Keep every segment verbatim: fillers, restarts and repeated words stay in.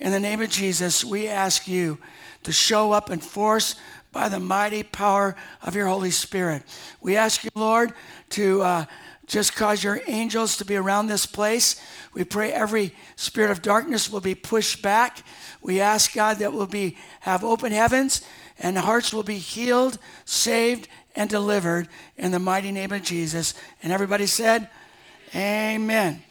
In the name of Jesus, we ask you to show up in force by the mighty power of your Holy Spirit. We ask you, Lord, to uh, just cause your angels to be around this place. We pray every spirit of darkness will be pushed back. We ask, God, that we'll be, have open heavens and hearts will be healed, saved, and delivered in the mighty name of Jesus. And everybody said, amen.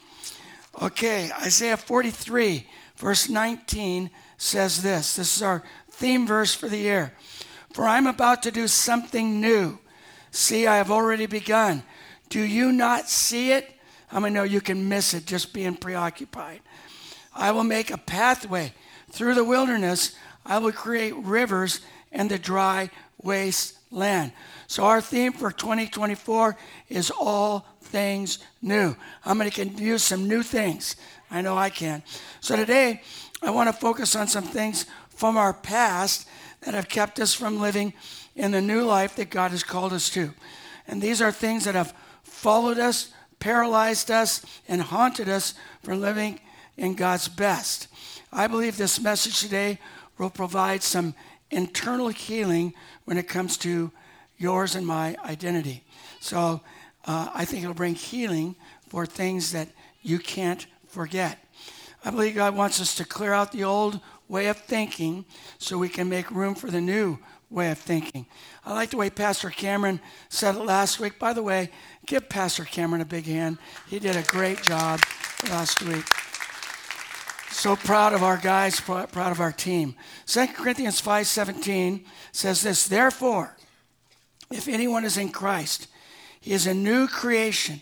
Okay, Isaiah forty-three, verse nineteen says this. This is our theme verse for the year. For I'm about to do something new. See, I have already begun. Do you not see it? How many know you can miss it just being preoccupied? I will make a pathway through the wilderness. I will create rivers in the dry wasteland. So our theme for twenty twenty-four is all things new. How many can use some new things? I know I can. So today, I want to focus on some things from our past that have kept us from living in the new life that God has called us to. And these are things that have followed us, paralyzed us, and haunted us from living in God's best. I believe this message today will provide some internal healing when it comes to yours and my identity. So uh, I think it'll bring healing for things that you can't forget. I believe God wants us to clear out the old way of thinking so we can make room for the new way of thinking. I like the way Pastor Cameron said it last week. By the way, give Pastor Cameron a big hand. He did a great job last week. So proud of our guys, proud of our team. Second Corinthians five seventeen says this, therefore, if anyone is in Christ, he is a new creation.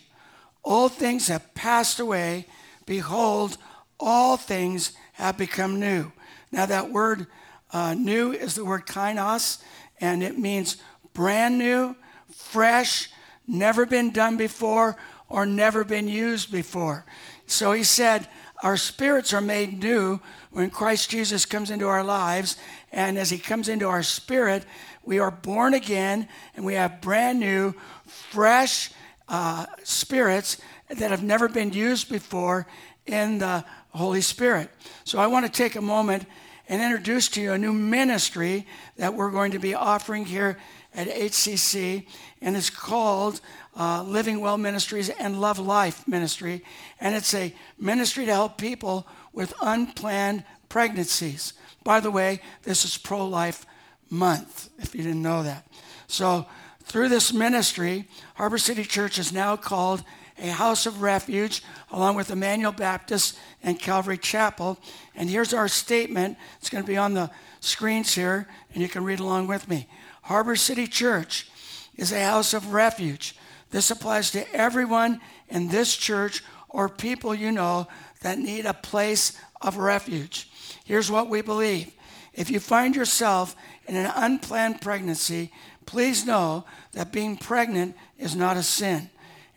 All things have passed away. Behold, all things have become new. Now that word uh, new is the word kainos, and it means brand new, fresh, never been done before, or never been used before. So he said, our spirits are made new when Christ Jesus comes into our lives, and as he comes into our spirit, we are born again, and we have brand new, fresh uh, spirits that have never been used before in the Holy Spirit. So I want to take a moment and introduce to you a new ministry that we're going to be offering here at H C C, and it's called uh, Living Well Ministries and Love Life Ministry, and it's a ministry to help people with unplanned pregnancies. By the way, this is Pro-Life Month, if you didn't know that. So through this ministry, Harbor City Church is now called a house of refuge, along with Emmanuel Baptist and Calvary Chapel. And here's our statement. It's going to be on the screens here, and you can read along with me. Harbor City Church is a house of refuge. This applies to everyone in this church or people you know that need a place of refuge. Here's what we believe. If you find yourself in an unplanned pregnancy, please know that being pregnant is not a sin.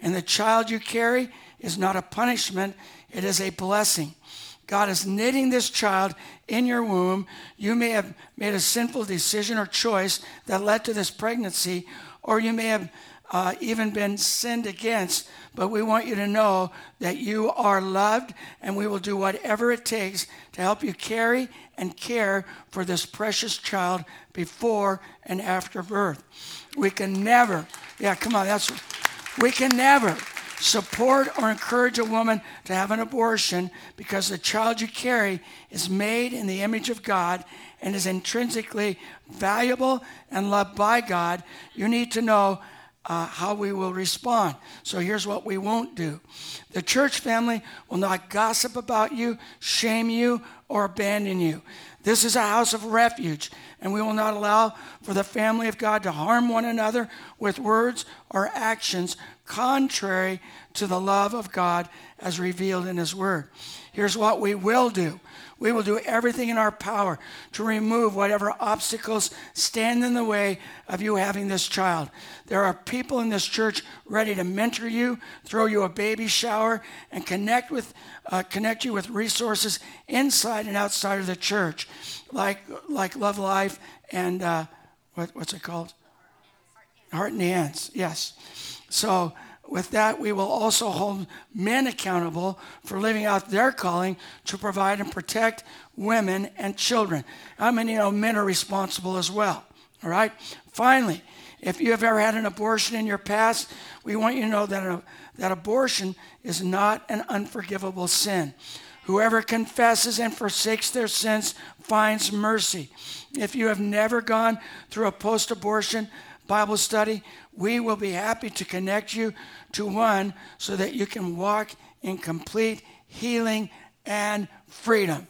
And the child you carry is not a punishment, it is a blessing. God is knitting this child in your womb. You may have made a sinful decision or choice that led to this pregnancy, or you may have uh, even been sinned against, but we want you to know that you are loved, and we will do whatever it takes to help you carry and care for this precious child before and after birth. We can never, yeah, come on, that's... We can never support or encourage a woman to have an abortion because the child you carry is made in the image of God and is intrinsically valuable and loved by God. You need to know uh, how we will respond. So here's what we won't do. The church family will not gossip about you, shame you, or abandon you. This is a house of refuge, and we will not allow for the family of God to harm one another with words or actions contrary to the love of God as revealed in His Word. Here's what we will do. We will do everything in our power to remove whatever obstacles stand in the way of you having this child. There are people in this church ready to mentor you, throw you a baby shower, and connect with uh, connect you with resources inside and outside of the church, like like Love Life and uh, what what's it called? Heart and Hands. Yes. So With that, we will also hold men accountable for living out their calling to provide and protect women and children. How many know men are responsible as well? All right? Finally, if you have ever had an abortion in your past, we want you to know that, a, that abortion is not an unforgivable sin. Whoever confesses and forsakes their sins finds mercy. If you have never gone through a post-abortion Bible study, we will be happy to connect you to one so that you can walk in complete healing and freedom.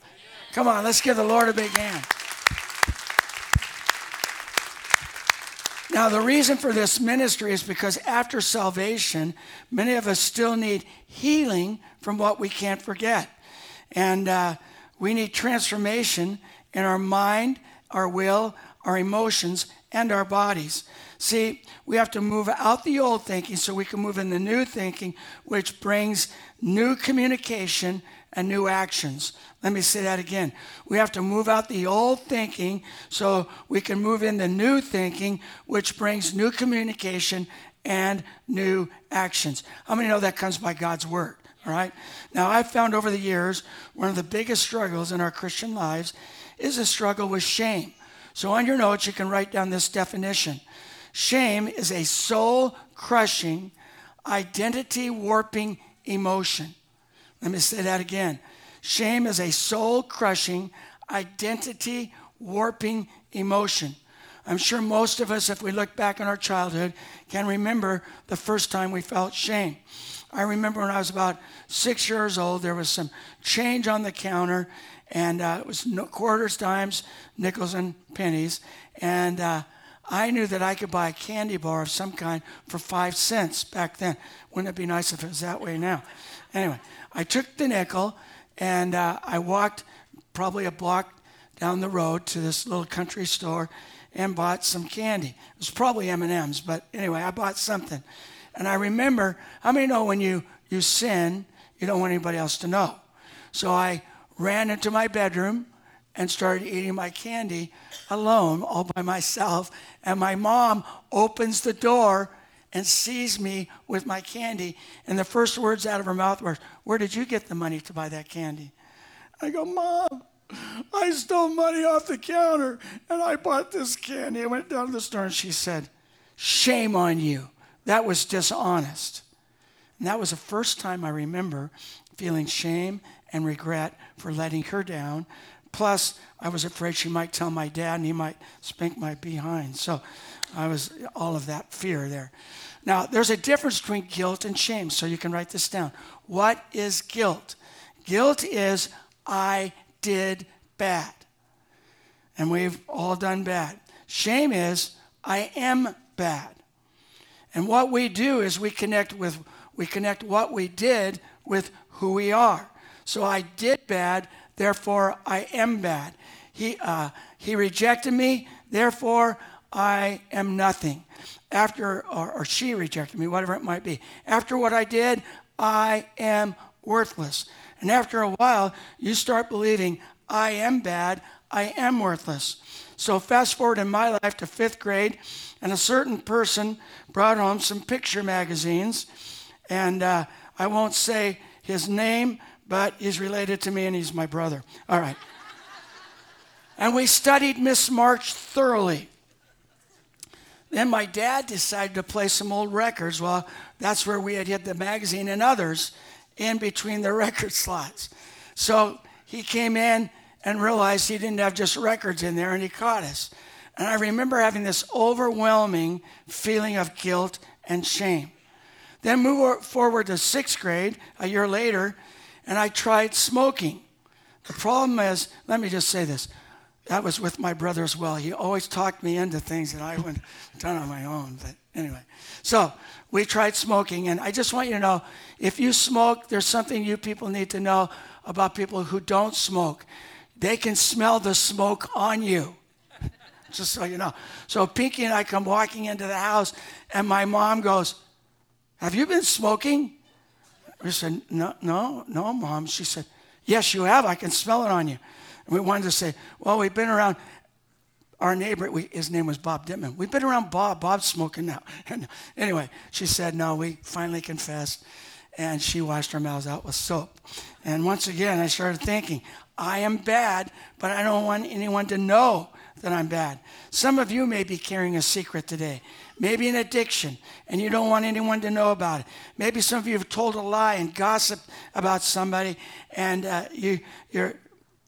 Come on, let's give the Lord a big hand. Now, the reason for this ministry is because after salvation, many of us still need healing from what we can't forget. And uh, we need transformation in our mind, our will, our emotions, and our bodies. See, we have to move out the old thinking so we can move in the new thinking, which brings new communication and new actions. Let me say that again. We have to move out the old thinking so we can move in the new thinking, which brings new communication and new actions. How many know that comes by God's word? All right. Now, I've found over the years, one of the biggest struggles in our Christian lives is a struggle with shame. So on your notes, you can write down this definition. Shame is a soul-crushing, identity-warping emotion. Let me say that again. Shame is a soul-crushing, identity-warping emotion. I'm sure most of us, if we look back on our childhood, can remember the first time we felt shame. I remember when I was about six years old, there was some change on the counter, and uh, it was no quarters, dimes, nickels, and pennies, and uh, I knew that I could buy a candy bar of some kind for five cents back then. Wouldn't it be nice if it was that way now? Anyway, I took the nickel, and uh, I walked probably a block down the road to this little country store and bought some candy. It was probably M and M's, but anyway, I bought something. And I remember, how many know when you, you sin, you don't want anybody else to know? So I ran into my bedroom and started eating my candy alone, all by myself. And my mom opens the door and sees me with my candy. And the first words out of her mouth were, "Where did you get the money to buy that candy?" I go, "Mom, I stole money off the counter and I bought this candy." I went down to the store and she said, "Shame on you. That was dishonest." And that was the first time I remember feeling shame and regret for letting her down. Plus, I was afraid she might tell my dad and he might spank my behind. So I was all of that fear there. Now, there's a difference between guilt and shame, so you can write this down. What is guilt? Guilt is, I did bad. And we've all done bad. Shame is, I am bad. And what we do is we connect with we connect what we did with who we are. So I did bad, therefore I am bad. He uh, he rejected me, therefore I am nothing. After or, or she rejected me, whatever it might be. After what I did, I am worthless. And after a while, you start believing I am bad, I am worthless. So fast forward in my life to fifth grade, and a certain person brought home some picture magazines, and uh, I won't say his name, but he's related to me and he's my brother. All right. And we studied Miss March thoroughly. Then my dad decided to play some old records. Well, that's where we had hid the magazine and others in between the record slots. So he came in and realized he didn't have just records in there, and he caught us. And I remember having this overwhelming feeling of guilt and shame. Then move forward to sixth grade, a year later, and I tried smoking. The problem is, let me just say this, that was with my brother as well. He always talked me into things that I wouldn't have done on my own, but anyway. So we tried smoking, and I just want you to know, if you smoke, there's something you people need to know about people who don't smoke. They can smell the smoke on you, just so you know. So Pinky and I come walking into the house, and my mom goes, "Have you been smoking?" We said, no, no, no, Mom. She said, "Yes, you have. I can smell it on you." And we wanted to say, well, we've been around our neighbor, we, his name was Bob Dittman. We've been around Bob. Bob's smoking now. And anyway, she said, no, we finally confessed. And she washed her mouths out with soap. And once again, I started thinking, I am bad, but I don't want anyone to know that I'm bad. Some of you may be carrying a secret today, maybe an addiction, and you don't want anyone to know about it. Maybe some of you have told a lie and gossiped about somebody, and uh, you, you're,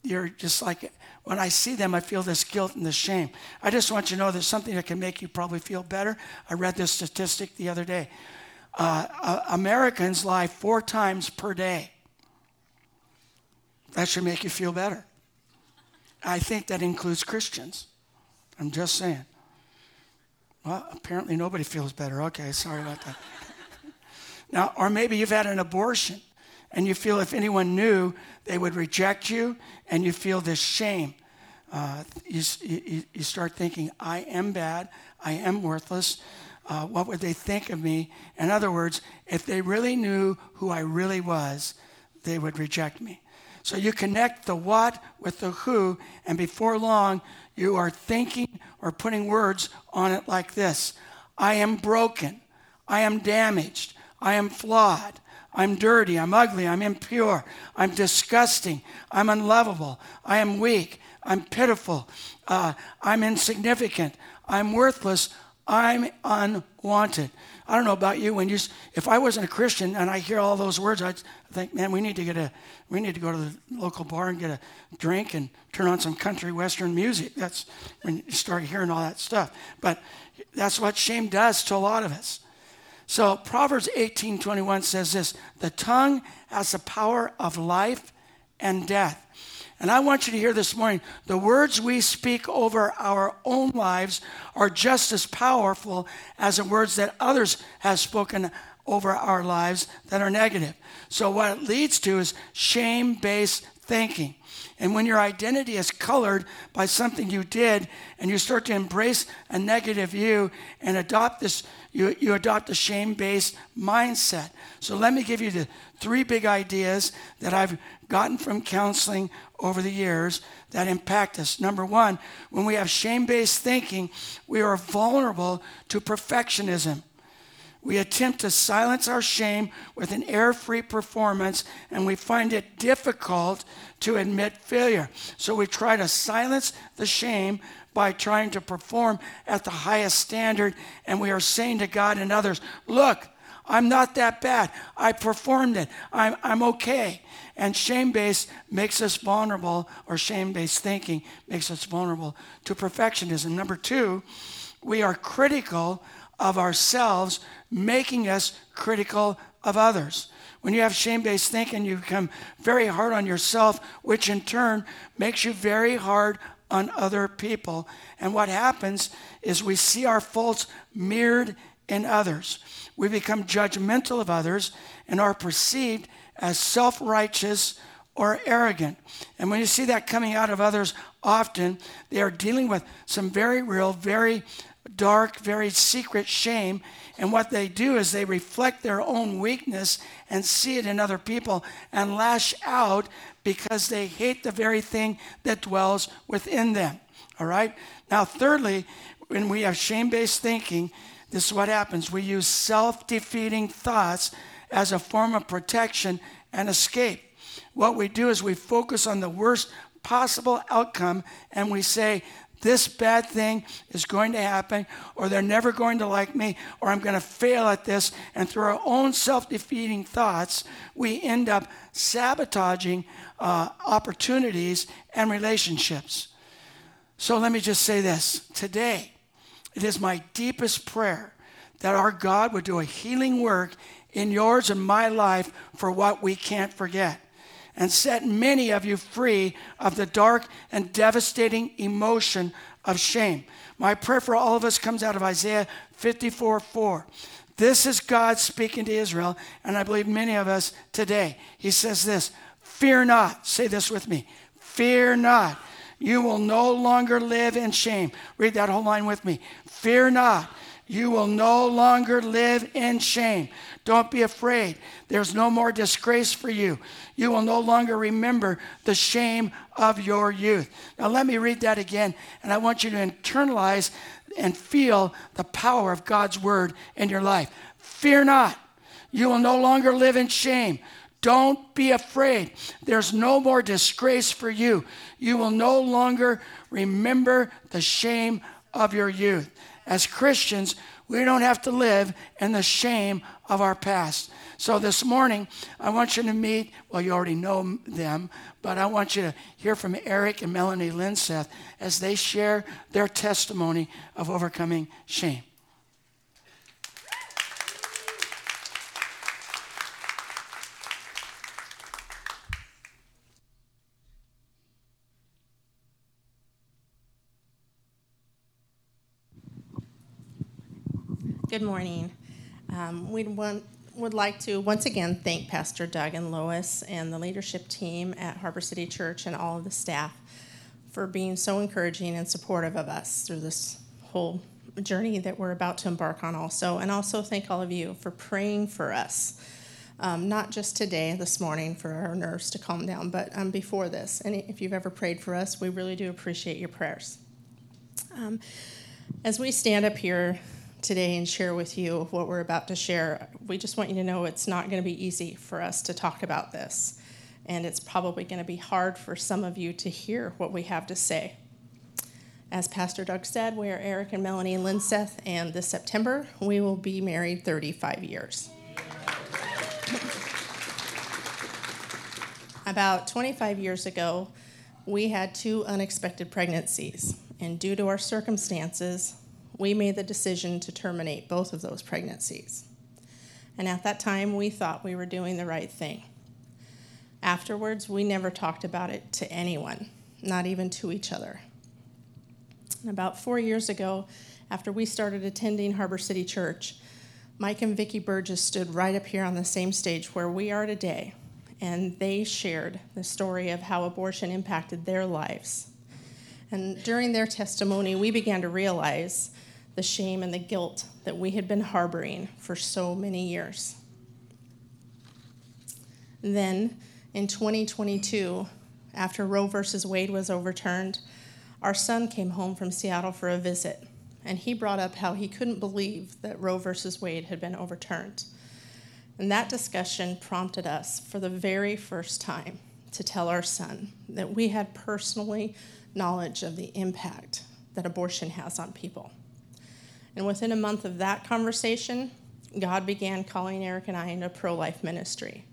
you're just like, when I see them, I feel this guilt and this shame. I just want you to know there's something that can make you probably feel better. I read this statistic the other day. Uh, uh, Americans lie four times per day. That should make you feel better. I think that includes Christians. I'm just saying. Well, apparently nobody feels better. Okay, sorry about that. Now, or maybe you've had an abortion, and you feel if anyone knew, they would reject you, and you feel this shame. Uh, you, you, you start thinking, I am bad, I am worthless. Uh, what would they think of me? In other words, if they really knew who I really was, they would reject me. So you connect the what with the who, and before long, you are thinking or putting words on it like this. I am broken. I am damaged. I am flawed. I'm dirty. I'm ugly. I'm impure. I'm disgusting. I'm unlovable. I am weak. I'm pitiful. Uh, I'm insignificant. I'm worthless. I'm unwanted. I don't know about you. When you, if I wasn't a Christian and I hear all those words, I'd think, man, we need to get a, we need to go to the local bar and get a drink and turn on some country western music. That's when you start hearing all that stuff. But that's what shame does to a lot of us. So Proverbs eighteen twenty-one says this: the tongue has the power of life and death. And I want you to hear this morning, the words we speak over our own lives are just as powerful as the words that others have spoken over our lives that are negative. So what it leads to is shame-based thinking. And when your identity is colored by something you did and you start to embrace a negative you and adopt this, you, you adopt a shame-based mindset. So let me give you the three big ideas that I've gotten from counseling over the years that impact us. Number one, when we have shame-based thinking, we are vulnerable to perfectionism. We attempt to silence our shame with an error-free performance, and we find it difficult to admit failure. So we try to silence the shame by trying to perform at the highest standard, and we are saying to God and others, look, I'm not that bad. I performed it. I'm, I'm okay. And shame-based makes us vulnerable, or shame-based thinking makes us vulnerable to perfectionism. Number two, we are critical of ourselves, making us critical of others. When you have shame-based thinking, you become very hard on yourself, which in turn makes you very hard on other people. And what happens is we see our faults mirrored in others. We become judgmental of others and are perceived as self-righteous or arrogant. And when you see that coming out of others often, they are dealing with some very real, very dark, very secret shame. And what they do is they reflect their own weakness and see it in other people and lash out because they hate the very thing that dwells within them. All right? Now, thirdly, when we have shame-based thinking, this is what happens. We use self-defeating thoughts as a form of protection and escape. What we do is we focus on the worst possible outcome, and we say, this bad thing is going to happen, or they're never going to like me, or I'm going to fail at this. And through our own self-defeating thoughts, we end up sabotaging uh, opportunities and relationships. So let me just say this. Today, it is my deepest prayer that our God would do a healing work in yours and my life for what we can't forget, and set many of you free of the dark and devastating emotion of shame. My prayer for all of us comes out of Isaiah fifty-four four. This is God speaking to Israel, and I believe many of us today. He says this, fear not. Say this with me. Fear not. You will no longer live in shame. Read that whole line with me. Fear not. You will no longer live in shame. Don't be afraid. There's no more disgrace for you. You will no longer remember the shame of your youth. Now let me read that again, and I want you to internalize and feel the power of God's word in your life. Fear not. You will no longer live in shame. Don't be afraid. There's no more disgrace for you. You will no longer remember the shame of your youth. As Christians, we don't have to live in the shame of our past. So this morning, I want you to meet, well, you already know them, but I want you to hear from Eric and Melanie Lindseth as they share their testimony of overcoming shame. Good morning. Um, we would like to once again thank Pastor Doug and Lois and the leadership team at Harbor City Church and all of the staff for being so encouraging and supportive of us through this whole journey that we're about to embark on also. And also thank all of you for praying for us, um, not just today, this morning, for our nerves to calm down, but um, before this. And if you've ever prayed for us, we really do appreciate your prayers. Um, as we stand up here today and share with you what we're about to share, we just want you to know it's not going to be easy for us to talk about this, and it's probably going to be hard for some of you to hear what we have to say. As Pastor Doug said, we are Eric and Melanie Lindseth, and this September we will be married thirty-five years. About twenty-five years ago, we had two unexpected pregnancies, and due to our circumstances, we made the decision to terminate both of those pregnancies. And at that time, we thought we were doing the right thing. Afterwards, we never talked about it to anyone, not even to each other. And about four years ago, after we started attending Harbor City Church, Mike and Vicki Burgess stood right up here on the same stage where we are today, and they shared the story of how abortion impacted their lives. And during their testimony, we began to realize the shame and the guilt that we had been harboring for so many years. And then in twenty twenty-two, after Roe versus Wade was overturned, our son came home from Seattle for a visit, and he brought up how he couldn't believe that Roe versus Wade had been overturned. And that discussion prompted us for the very first time to tell our son that we had personally knowledge of the impact that abortion has on people. And within a month of that conversation, God began calling Eric and I into pro-life ministry.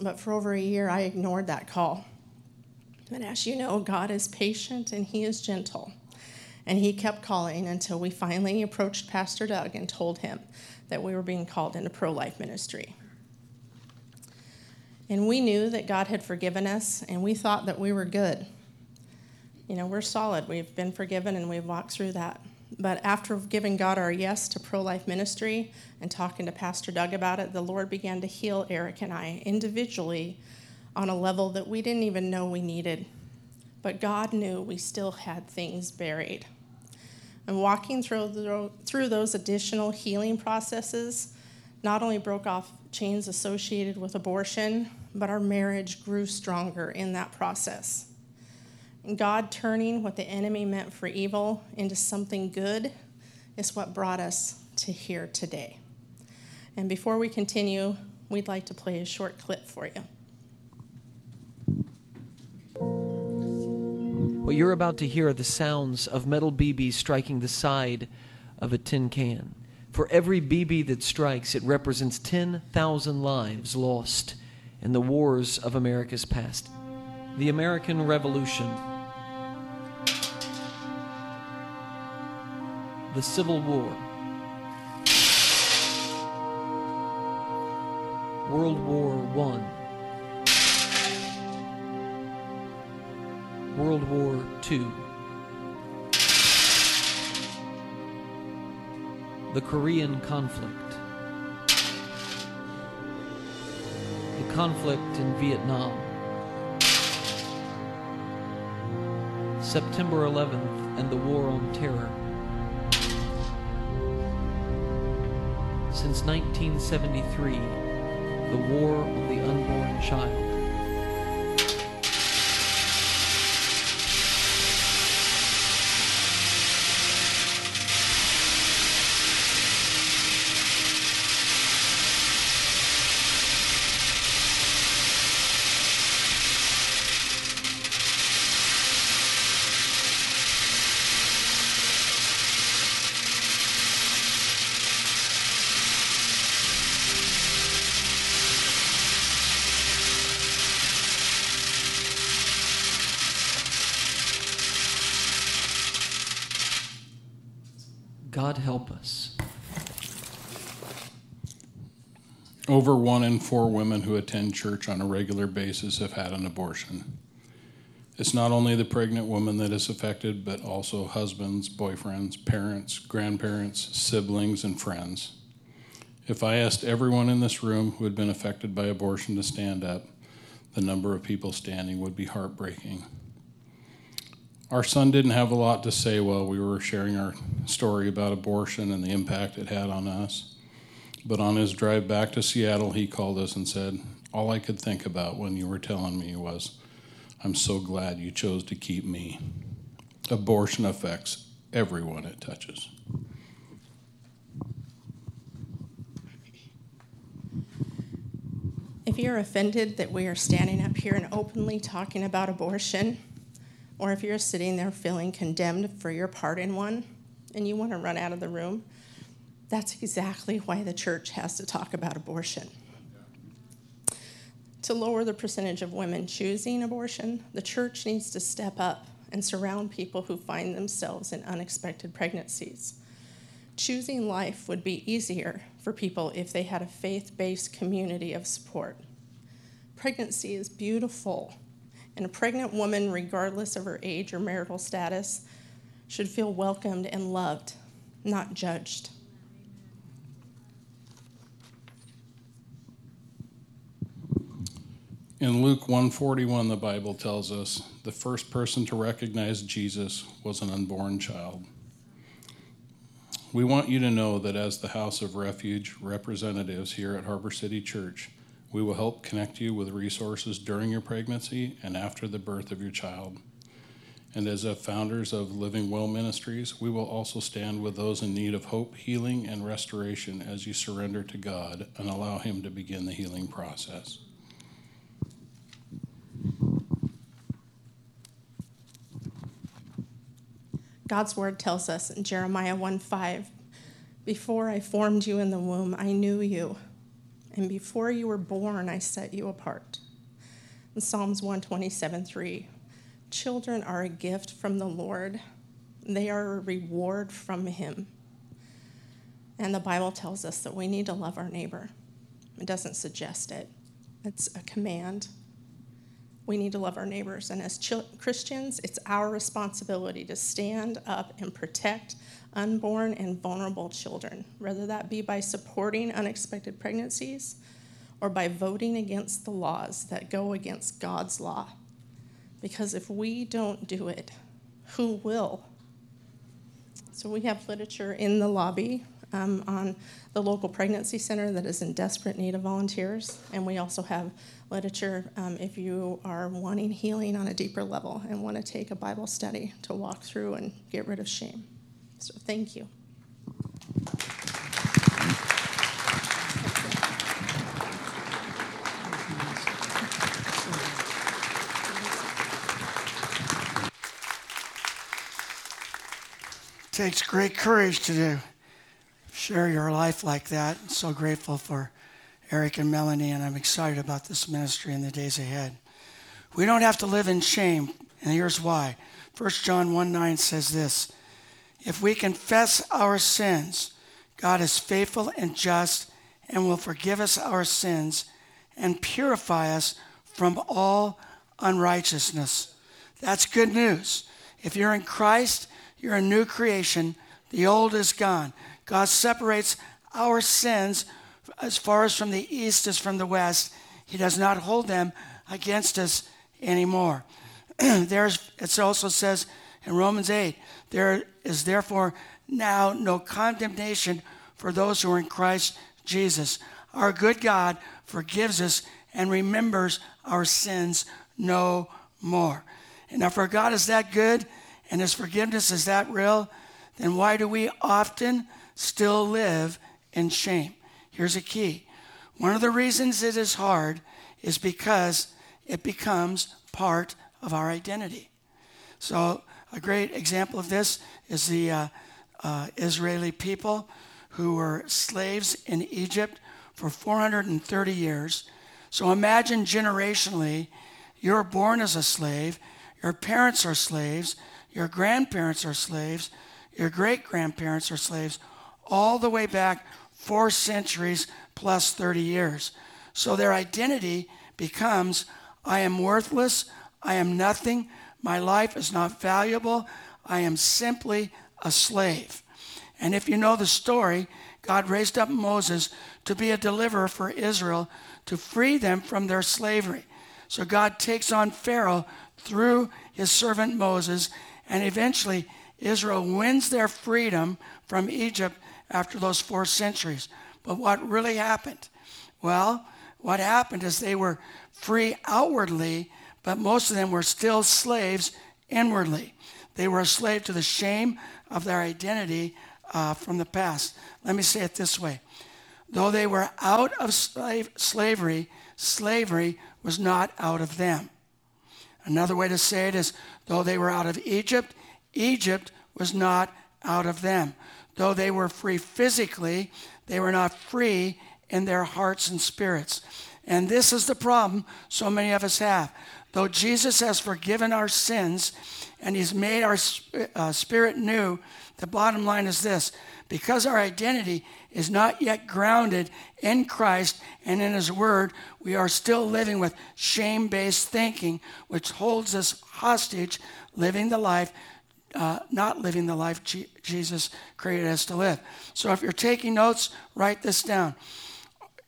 But for over a year, I ignored that call. And as you know, God is patient and he is gentle. And he kept calling until we finally approached Pastor Doug and told him that we were being called into pro-life ministry. And we knew that God had forgiven us, and we thought that we were good. You know, we're solid. We've been forgiven, and we've walked through that. But after giving God our yes to pro-life ministry and talking to Pastor Doug about it, the Lord began to heal Eric and I individually on a level that we didn't even know we needed. But God knew we still had things buried. And walking through the, through those additional healing processes not only broke off chains associated with abortion, but our marriage grew stronger in that process. God turning what the enemy meant for evil into something good is what brought us to here today. And before we continue, we'd like to play a short clip for you. What you're about to hear are the sounds of metal B Bs striking the side of a tin can. For every B B that strikes, it represents ten thousand lives lost in the wars of America's past. The American Revolution, the Civil War, World War One, World War Two, the Korean conflict, the conflict in Vietnam, September eleventh and the War on Terror, Since nineteen seventy-three, the War of the Unborn Child. God help us. Over one in four women who attend church on a regular basis have had an abortion. It's not only the pregnant woman that is affected, but also husbands, boyfriends, parents, grandparents, siblings, and friends. If I asked everyone in this room who had been affected by abortion to stand up, the number of people standing would be heartbreaking. Our son didn't have a lot to say while we were sharing our story about abortion and the impact it had on us. But on his drive back to Seattle, he called us and said, "All I could think about when you were telling me was, I'm so glad you chose to keep me." Abortion affects everyone it touches. If you're offended that we are standing up here and openly talking about abortion, or if you're sitting there feeling condemned for your part in one and you want to run out of the room, that's exactly why the church has to talk about abortion. To lower the percentage of women choosing abortion, the church needs to step up and surround people who find themselves in unexpected pregnancies. Choosing life would be easier for people if they had a faith-based community of support. Pregnancy is beautiful. And a pregnant woman, regardless of her age or marital status, should feel welcomed and loved, not judged. In Luke one forty-one, the Bible tells us the first person to recognize Jesus was an unborn child. We want you to know that as the House of Refuge representatives here at Harbor City Church, we will help connect you with resources during your pregnancy and after the birth of your child. And as the founders of Living Well Ministries, we will also stand with those in need of hope, healing, and restoration as you surrender to God and allow Him to begin the healing process. God's Word tells us in Jeremiah one five, "Before I formed you in the womb, I knew you. And before you were born, I set you apart." In Psalms one twenty-seven three, "Children are a gift from the Lord. They are a reward from Him." And the Bible tells us that we need to love our neighbor. It doesn't suggest it. It's a command. We need to love our neighbors. And as Christians, it's our responsibility to stand up and protect unborn and vulnerable children, whether that be by supporting unexpected pregnancies or by voting against the laws that go against God's law. Because if we don't do it, who will? So we have literature in the lobby um, on the local pregnancy center that is in desperate need of volunteers, and we also have literature um, if you are wanting healing on a deeper level and want to take a Bible study to walk through and get rid of shame. So thank you. Takes great courage to do, share your life like that. I'm so grateful for Eric and Melanie, and I'm excited about this ministry in the days ahead. We don't have to live in shame, and here's why. First John one nine says this, "If we confess our sins, God is faithful and just and will forgive us our sins and purify us from all unrighteousness." That's good news. If you're in Christ, you're a new creation. The old is gone. God separates our sins as far as from the east as from the west. He does not hold them against us anymore. There's, it also says in Romans eight, "There is therefore now no condemnation for those who are in Christ Jesus. Our good God forgives us and remembers our sins no more. And if our God is that good and his forgiveness is that real, then why do we often still live in shame? Here's a key. One of the reasons it is hard is because it becomes part of our identity. So a great example of this is the uh, uh, Israeli people who were slaves in Egypt for four hundred thirty years. So imagine generationally, you're born as a slave, your parents are slaves, your grandparents are slaves, your great-grandparents are slaves, all the way back four centuries plus thirty years. So their identity becomes, I am worthless, I am nothing, my life is not valuable, I am simply a slave. And if you know the story, God raised up Moses to be a deliverer for Israel, to free them from their slavery. So God takes on Pharaoh through his servant Moses, and eventually Israel wins their freedom from Egypt after those four centuries. But what really happened? Well, what happened is they were free outwardly, but most of them were still slaves inwardly. They were a slave to the shame of their identity uh, from the past. Let me say it this way. Though they were out of slave, slavery, slavery was not out of them. Another way to say it is, though they were out of Egypt, Egypt was not out of them. Though they were free physically, they were not free in their hearts and spirits. And this is the problem so many of us have. Though Jesus has forgiven our sins and he's made our uh, spirit new, the bottom line is this. Because our identity is not yet grounded in Christ and in his word, we are still living with shame-based thinking, which holds us hostage, living the life, uh, not living the life G- Jesus created us to live. So if you're taking notes, write this down.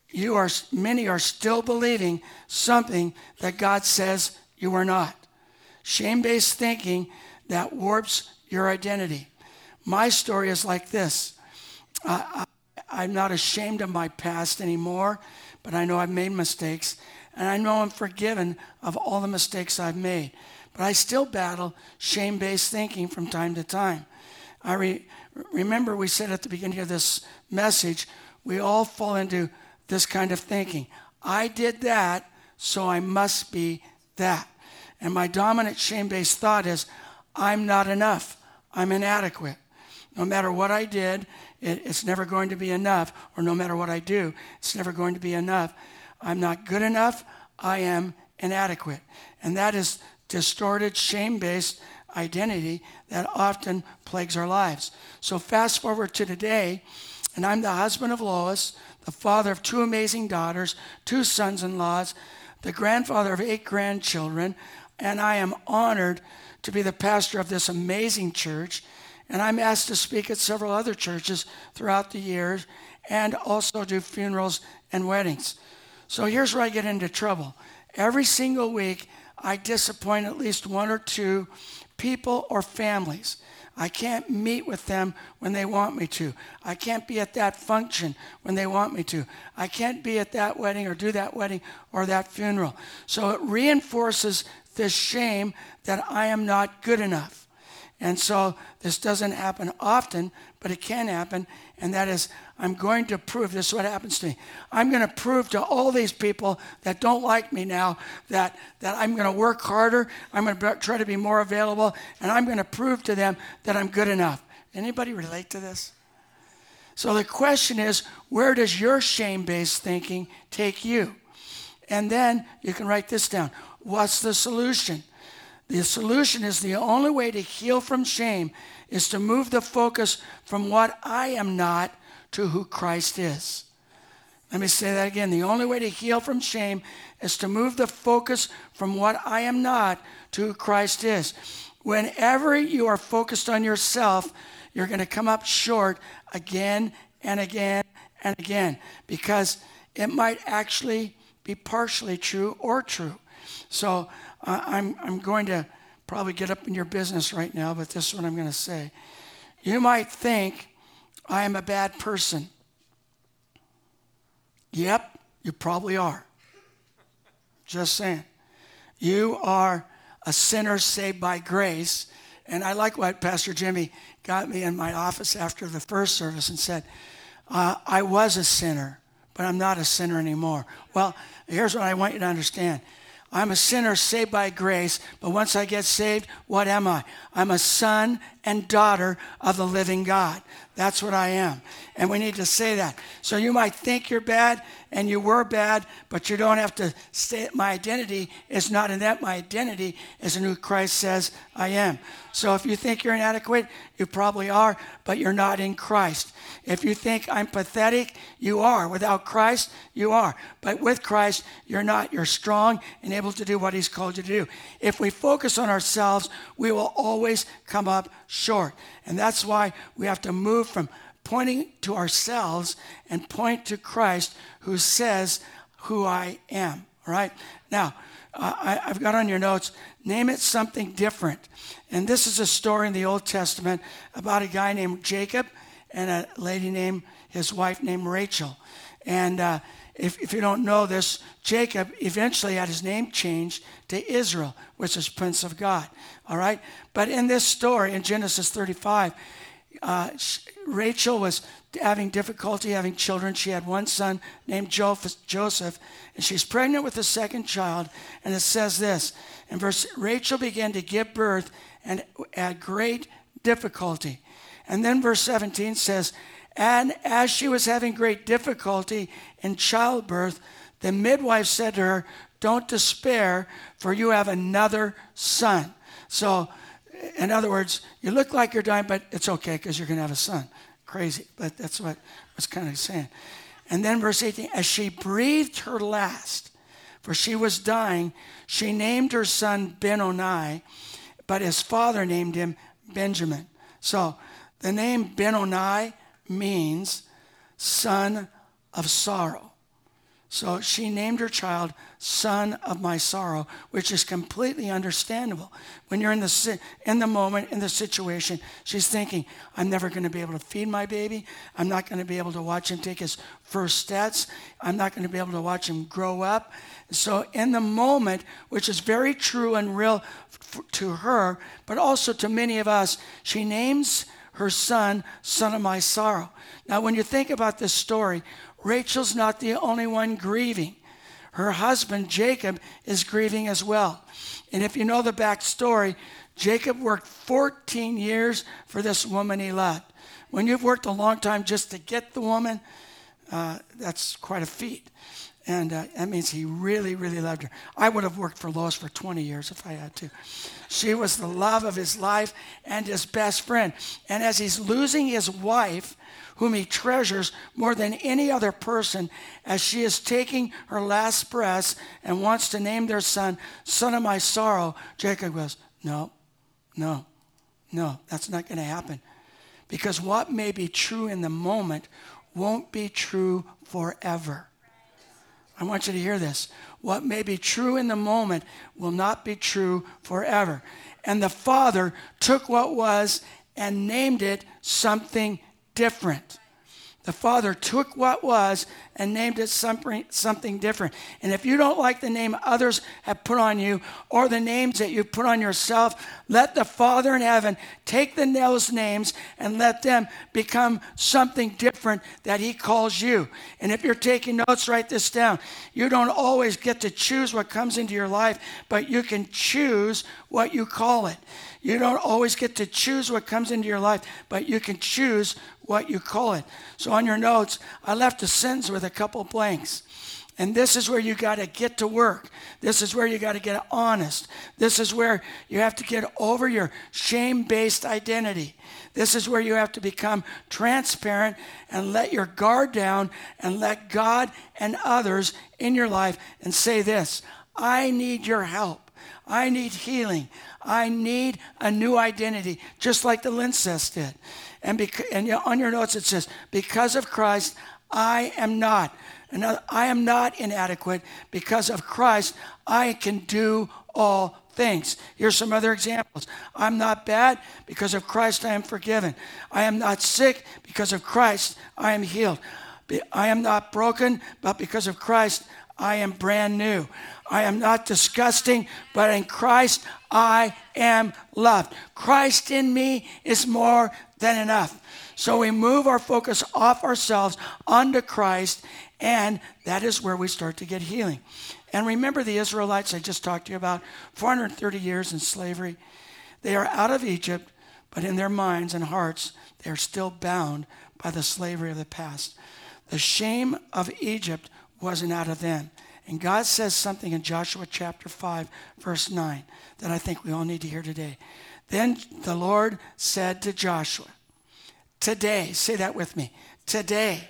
You are, many are still believing something that God says you are not. Shame-based thinking that warps your identity. My story is like this. Uh, I, I'm not ashamed of my past anymore, but I know I've made mistakes, and I know I'm forgiven of all the mistakes I've made. But I still battle shame-based thinking from time to time. I re- remember we said at the beginning of this message, we all fall into this kind of thinking. I did that, so I must be that. And my dominant shame-based thought is, I'm not enough. I'm inadequate. No matter what I did, it, it's never going to be enough. Or no matter what I do, it's never going to be enough. I'm not good enough. I am inadequate. And that is distorted, shame-based identity that often plagues our lives. So fast forward to today, and I'm the husband of Lois, the father of two amazing daughters, two sons-in-laws, the grandfather of eight grandchildren, and I am honored to be the pastor of this amazing church. And I'm asked to speak at several other churches throughout the years and also do funerals and weddings. So here's where I get into trouble. Every single week, I disappoint at least one or two people or families. I can't meet with them when they want me to. I can't be at that function when they want me to. I can't be at that wedding or do that wedding or that funeral. So it reinforces this shame that I am not good enough. And so this doesn't happen often, but it can happen. And that is, I'm going to prove, this is what happens to me. I'm going to prove to all these people that don't like me now that, that I'm going to work harder, I'm going to try to be more available, and I'm going to prove to them that I'm good enough. Anybody relate to this? So the question is, where does your shame-based thinking take you? And then you can write this down. What's the solution? The solution is, the only way to heal from shame is to move the focus from what I am not to who Christ is. Let me say that again. The only way to heal from shame is to move the focus from what I am not to who Christ is. Whenever you are focused on yourself, you're going to come up short again and again and again, because it might actually be partially true or true. So uh, I'm I'm going to probably get up in your business right now, but this is what I'm going to say. You might think I am a bad person, Yep, you probably are. Just saying. You are a sinner saved by grace. And I like what Pastor Jimmy got me in my office after the first service and said, uh, I was a sinner, but I'm not a sinner anymore. Well, here's what I want you to understand. I'm a sinner saved by grace, but once I get saved, what am I? I'm a son and daughter of the living God. That's what I am. And we need to say that. So you might think you're bad and you were bad, but you don't have to say my identity is not in that. My identity is in who Christ says I am. So if you think you're inadequate, you probably are, but you're not in Christ. If you think I'm pathetic, you are. Without Christ, you are. But with Christ, you're not. You're strong and able to do what he's called you to do. If we focus on ourselves, we will always come up short. And that's why we have to move from pointing to ourselves and point to Christ, who says who I am. All right? Now, uh, I, I've got on your notes, name it something different. And this is a story in the Old Testament about a guy named Jacob and a lady named, his wife named Rachel. And uh, if, if you don't know this, Jacob eventually had his name changed to Israel, which is Prince of God. All right? But in this story, in Genesis thirty-five, Uh, Rachel was having difficulty having children. She had one son named Joseph, and she's pregnant with the second child. And it says this, in verse, Rachel began to give birth and had great difficulty. And then verse seventeen says, and as she was having great difficulty in childbirth, the midwife said to her, don't despair, for you have another son. So, in other words, you look like you're dying, but it's okay because you're going to have a son. Crazy, but that's what I was kind of saying. And then verse eighteen, as she breathed her last, for she was dying, she named her son Ben-Oni, but his father named him Benjamin. So the name Ben-Oni means son of sorrow. So she named her child Son of My Sorrow, which is completely understandable. When you're in the si- in the moment, in the situation, she's thinking, I'm never going to be able to feed my baby. I'm not going to be able to watch him take his first steps. I'm not going to be able to watch him grow up. So in the moment, which is very true and real f- to her, but also to many of us, she names her son, Son of My Sorrow. Now, when you think about this story, Rachel's not the only one grieving. Her husband, Jacob, is grieving as well. And if you know the backstory, Jacob worked fourteen years for this woman he loved. When you've worked a long time just to get the woman, uh, that's quite a feat. And uh, that means he really, really loved her. I would have worked for Lois for twenty years if I had to. She was the love of his life and his best friend. And as he's losing his wife, whom he treasures more than any other person, as she is taking her last breath and wants to name their son, Son of My Sorrow, Jacob goes, no, no, no, that's not going to happen. Because what may be true in the moment won't be true forever. I want you to hear this. What may be true in the moment will not be true forever. And the father took what was and named it something different. The father took what was and named it something, something different. And if you don't like the name others have put on you or the names that you put on yourself, let the Father in heaven take the those names and let them become something different that he calls you. And if you're taking notes, write this down. You don't always get to choose what comes into your life, but you can choose what you call it. You don't always get to choose what comes into your life, but you can choose what you call it. So on your notes, I left a sentence with a couple blanks. And this is where you got to get to work. This is where you got to get honest. This is where you have to get over your shame-based identity. This is where you have to become transparent and let your guard down and let God and others in your life and say this, I need your help. I need healing. I need a new identity, just like the Lindseths did. And, bec- and on your notes it says, because of Christ, I am not. And I am not inadequate. Because of Christ, I can do all things. Here's some other examples. I'm not bad. Because of Christ, I am forgiven. I am not sick. Because of Christ, I am healed. I am not broken, but because of Christ, I am brand new. I am not disgusting, but in Christ, I am loved. Christ in me is more than enough. So we move our focus off ourselves onto Christ, and that is where we start to get healing. And remember the Israelites I just talked to you about, four hundred thirty years in slavery. They are out of Egypt, but in their minds and hearts, they are still bound by the slavery of the past. The shame of Egypt wasn't out of them. And God says something in Joshua chapter five, verse nine, that I think we all need to hear today. Then the Lord said to Joshua, today, say that with me, today,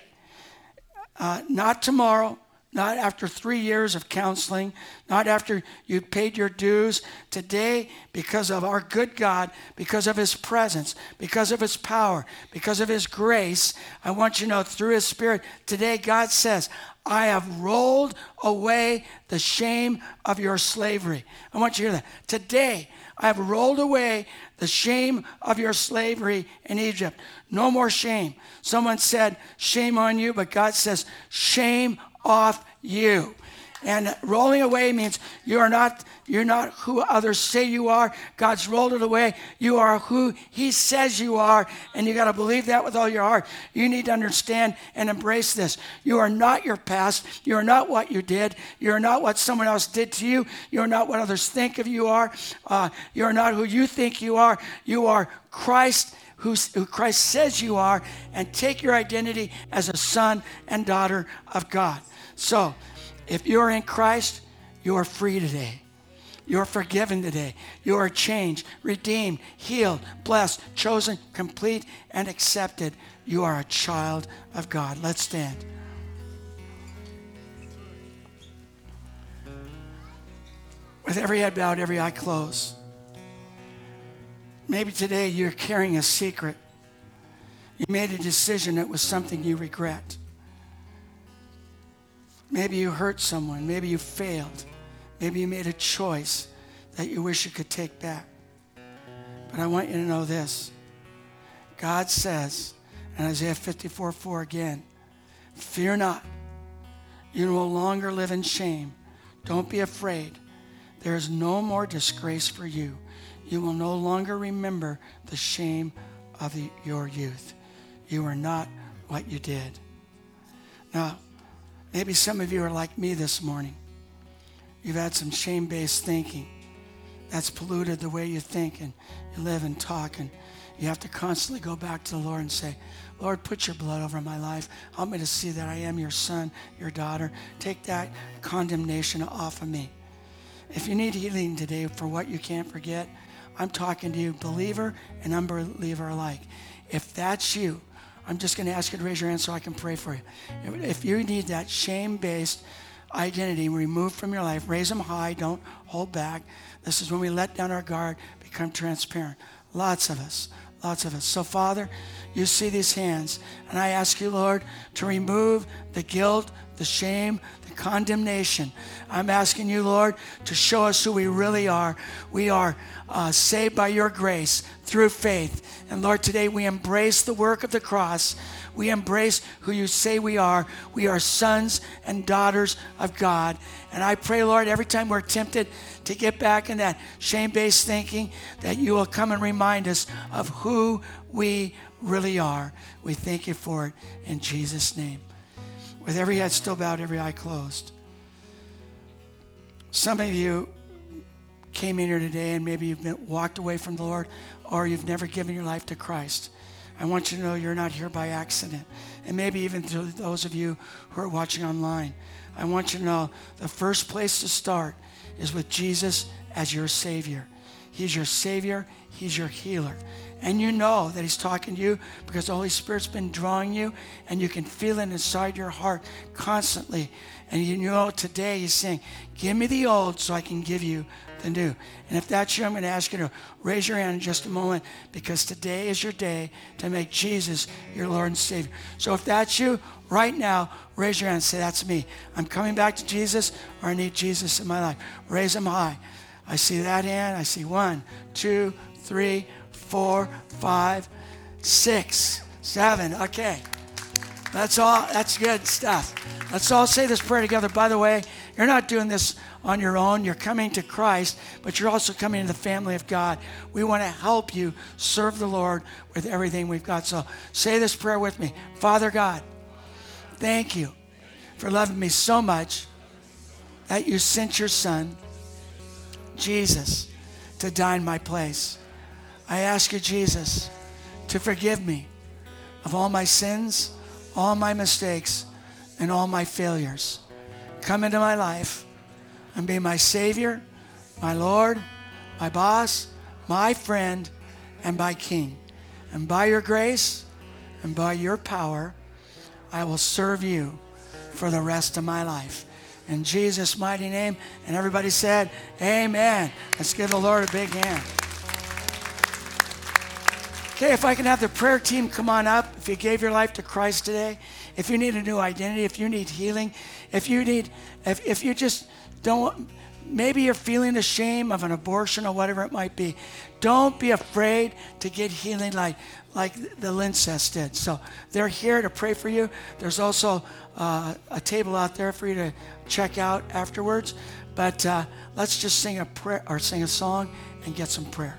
uh, not tomorrow, not after three years of counseling, not after you paid your dues. Today, because of our good God, because of his presence, because of his power, because of his grace, I want you to know through his Spirit, today God says, I have rolled away the shame of your slavery. I want you to hear that. Today, I have rolled away the shame of your slavery in Egypt. No more shame. Someone said, shame on you, but God says, shame off you. And rolling away means you are not, you're not who others say you are. God's rolled it away. You are who he says you are, and you got to believe that with all your heart. You need to understand and embrace this. You are not your past. You are not what you did. You are not what someone else did to you. You are not what others think of you are. Uh, you are not who you think you are. You are Christ, who, who Christ says you are, and take your identity as a son and daughter of God. So, if you're in Christ, you are free today. You're forgiven today. You are changed, redeemed, healed, blessed, chosen, complete, and accepted. You are a child of God. Let's stand. With every head bowed, every eye closed. Maybe today you're carrying a secret. You made a decision that was something you regret. Maybe you hurt someone. Maybe you failed. Maybe you made a choice that you wish you could take back. But I want you to know this. God says in Isaiah fifty-four four again, fear not. You no longer live in shame. Don't be afraid. There is no more disgrace for you. You will no longer remember the shame of the, your youth. You are not what you did. Now, maybe some of you are like me this morning. You've had some shame-based thinking that's polluted the way you think and you live and talk, and you have to constantly go back to the Lord and say, Lord, put your blood over my life. Help me to see that I am your son, your daughter. Take that condemnation off of me. If you need healing today for what you can't forget, I'm talking to you, believer and unbeliever alike. If that's you, I'm just going to ask you to raise your hand so I can pray for you. If you need that shame-based identity removed from your life, raise them high, don't hold back. This is when we let down our guard, become transparent. Lots of us, lots of us. So, Father, you see these hands, and I ask you, Lord, to remove the guilt, the shame, the condemnation. I'm asking you, Lord, to show us who we really are. We are uh, saved by your grace through faith. And Lord, today we embrace the work of the cross. We embrace who you say we are. We are sons and daughters of God. And I pray, Lord, every time we're tempted to get back in that shame-based thinking, that you will come and remind us of who we really are. We thank you for it in Jesus' name. With every head still bowed, every eye closed. Some of you came in here today and maybe you've been walked away from the Lord, or you've never given your life to Christ. I want you to know you're not here by accident. And maybe even to those of you who are watching online, I want you to know the first place to start is with Jesus as your Savior. He's your Savior. He's your healer. And you know that he's talking to you because the Holy Spirit's been drawing you, and you can feel it inside your heart constantly. And you know today he's saying, give me the old so I can give you the new. And if that's you, I'm going to ask you to raise your hand in just a moment, because today is your day to make Jesus your Lord and Savior. So if that's you, right now, raise your hand and say, that's me. I'm coming back to Jesus, or I need Jesus in my life. Raise them high. I see that hand. I see one, two, three, four, five, six, seven. Okay. That's all. That's good stuff. Let's all say this prayer together. By the way, you're not doing this on your own. You're coming to Christ, but you're also coming into the family of God. We want to help you serve the Lord with everything we've got. So say this prayer with me. Father God, thank you for loving me so much that you sent your son, Jesus, to die in my place. I ask you, Jesus, to forgive me of all my sins, all my mistakes, and all my failures. Come into my life and be my Savior, my Lord, my boss, my friend, and my King. And by your grace and by your power, I will serve you for the rest of my life. In Jesus' mighty name, and everybody said, amen. Let's give the Lord a big hand. Okay, if I can have the prayer team come on up. If you gave your life to Christ today, if you need a new identity, if you need healing, if you need, if, if you just don't, maybe you're feeling the shame of an abortion or whatever it might be, don't be afraid to get healing like, like the Lindseths did. So they're here to pray for you. There's also uh, a table out there for you to check out afterwards. But uh, let's just sing a prayer or sing a song and get some prayer.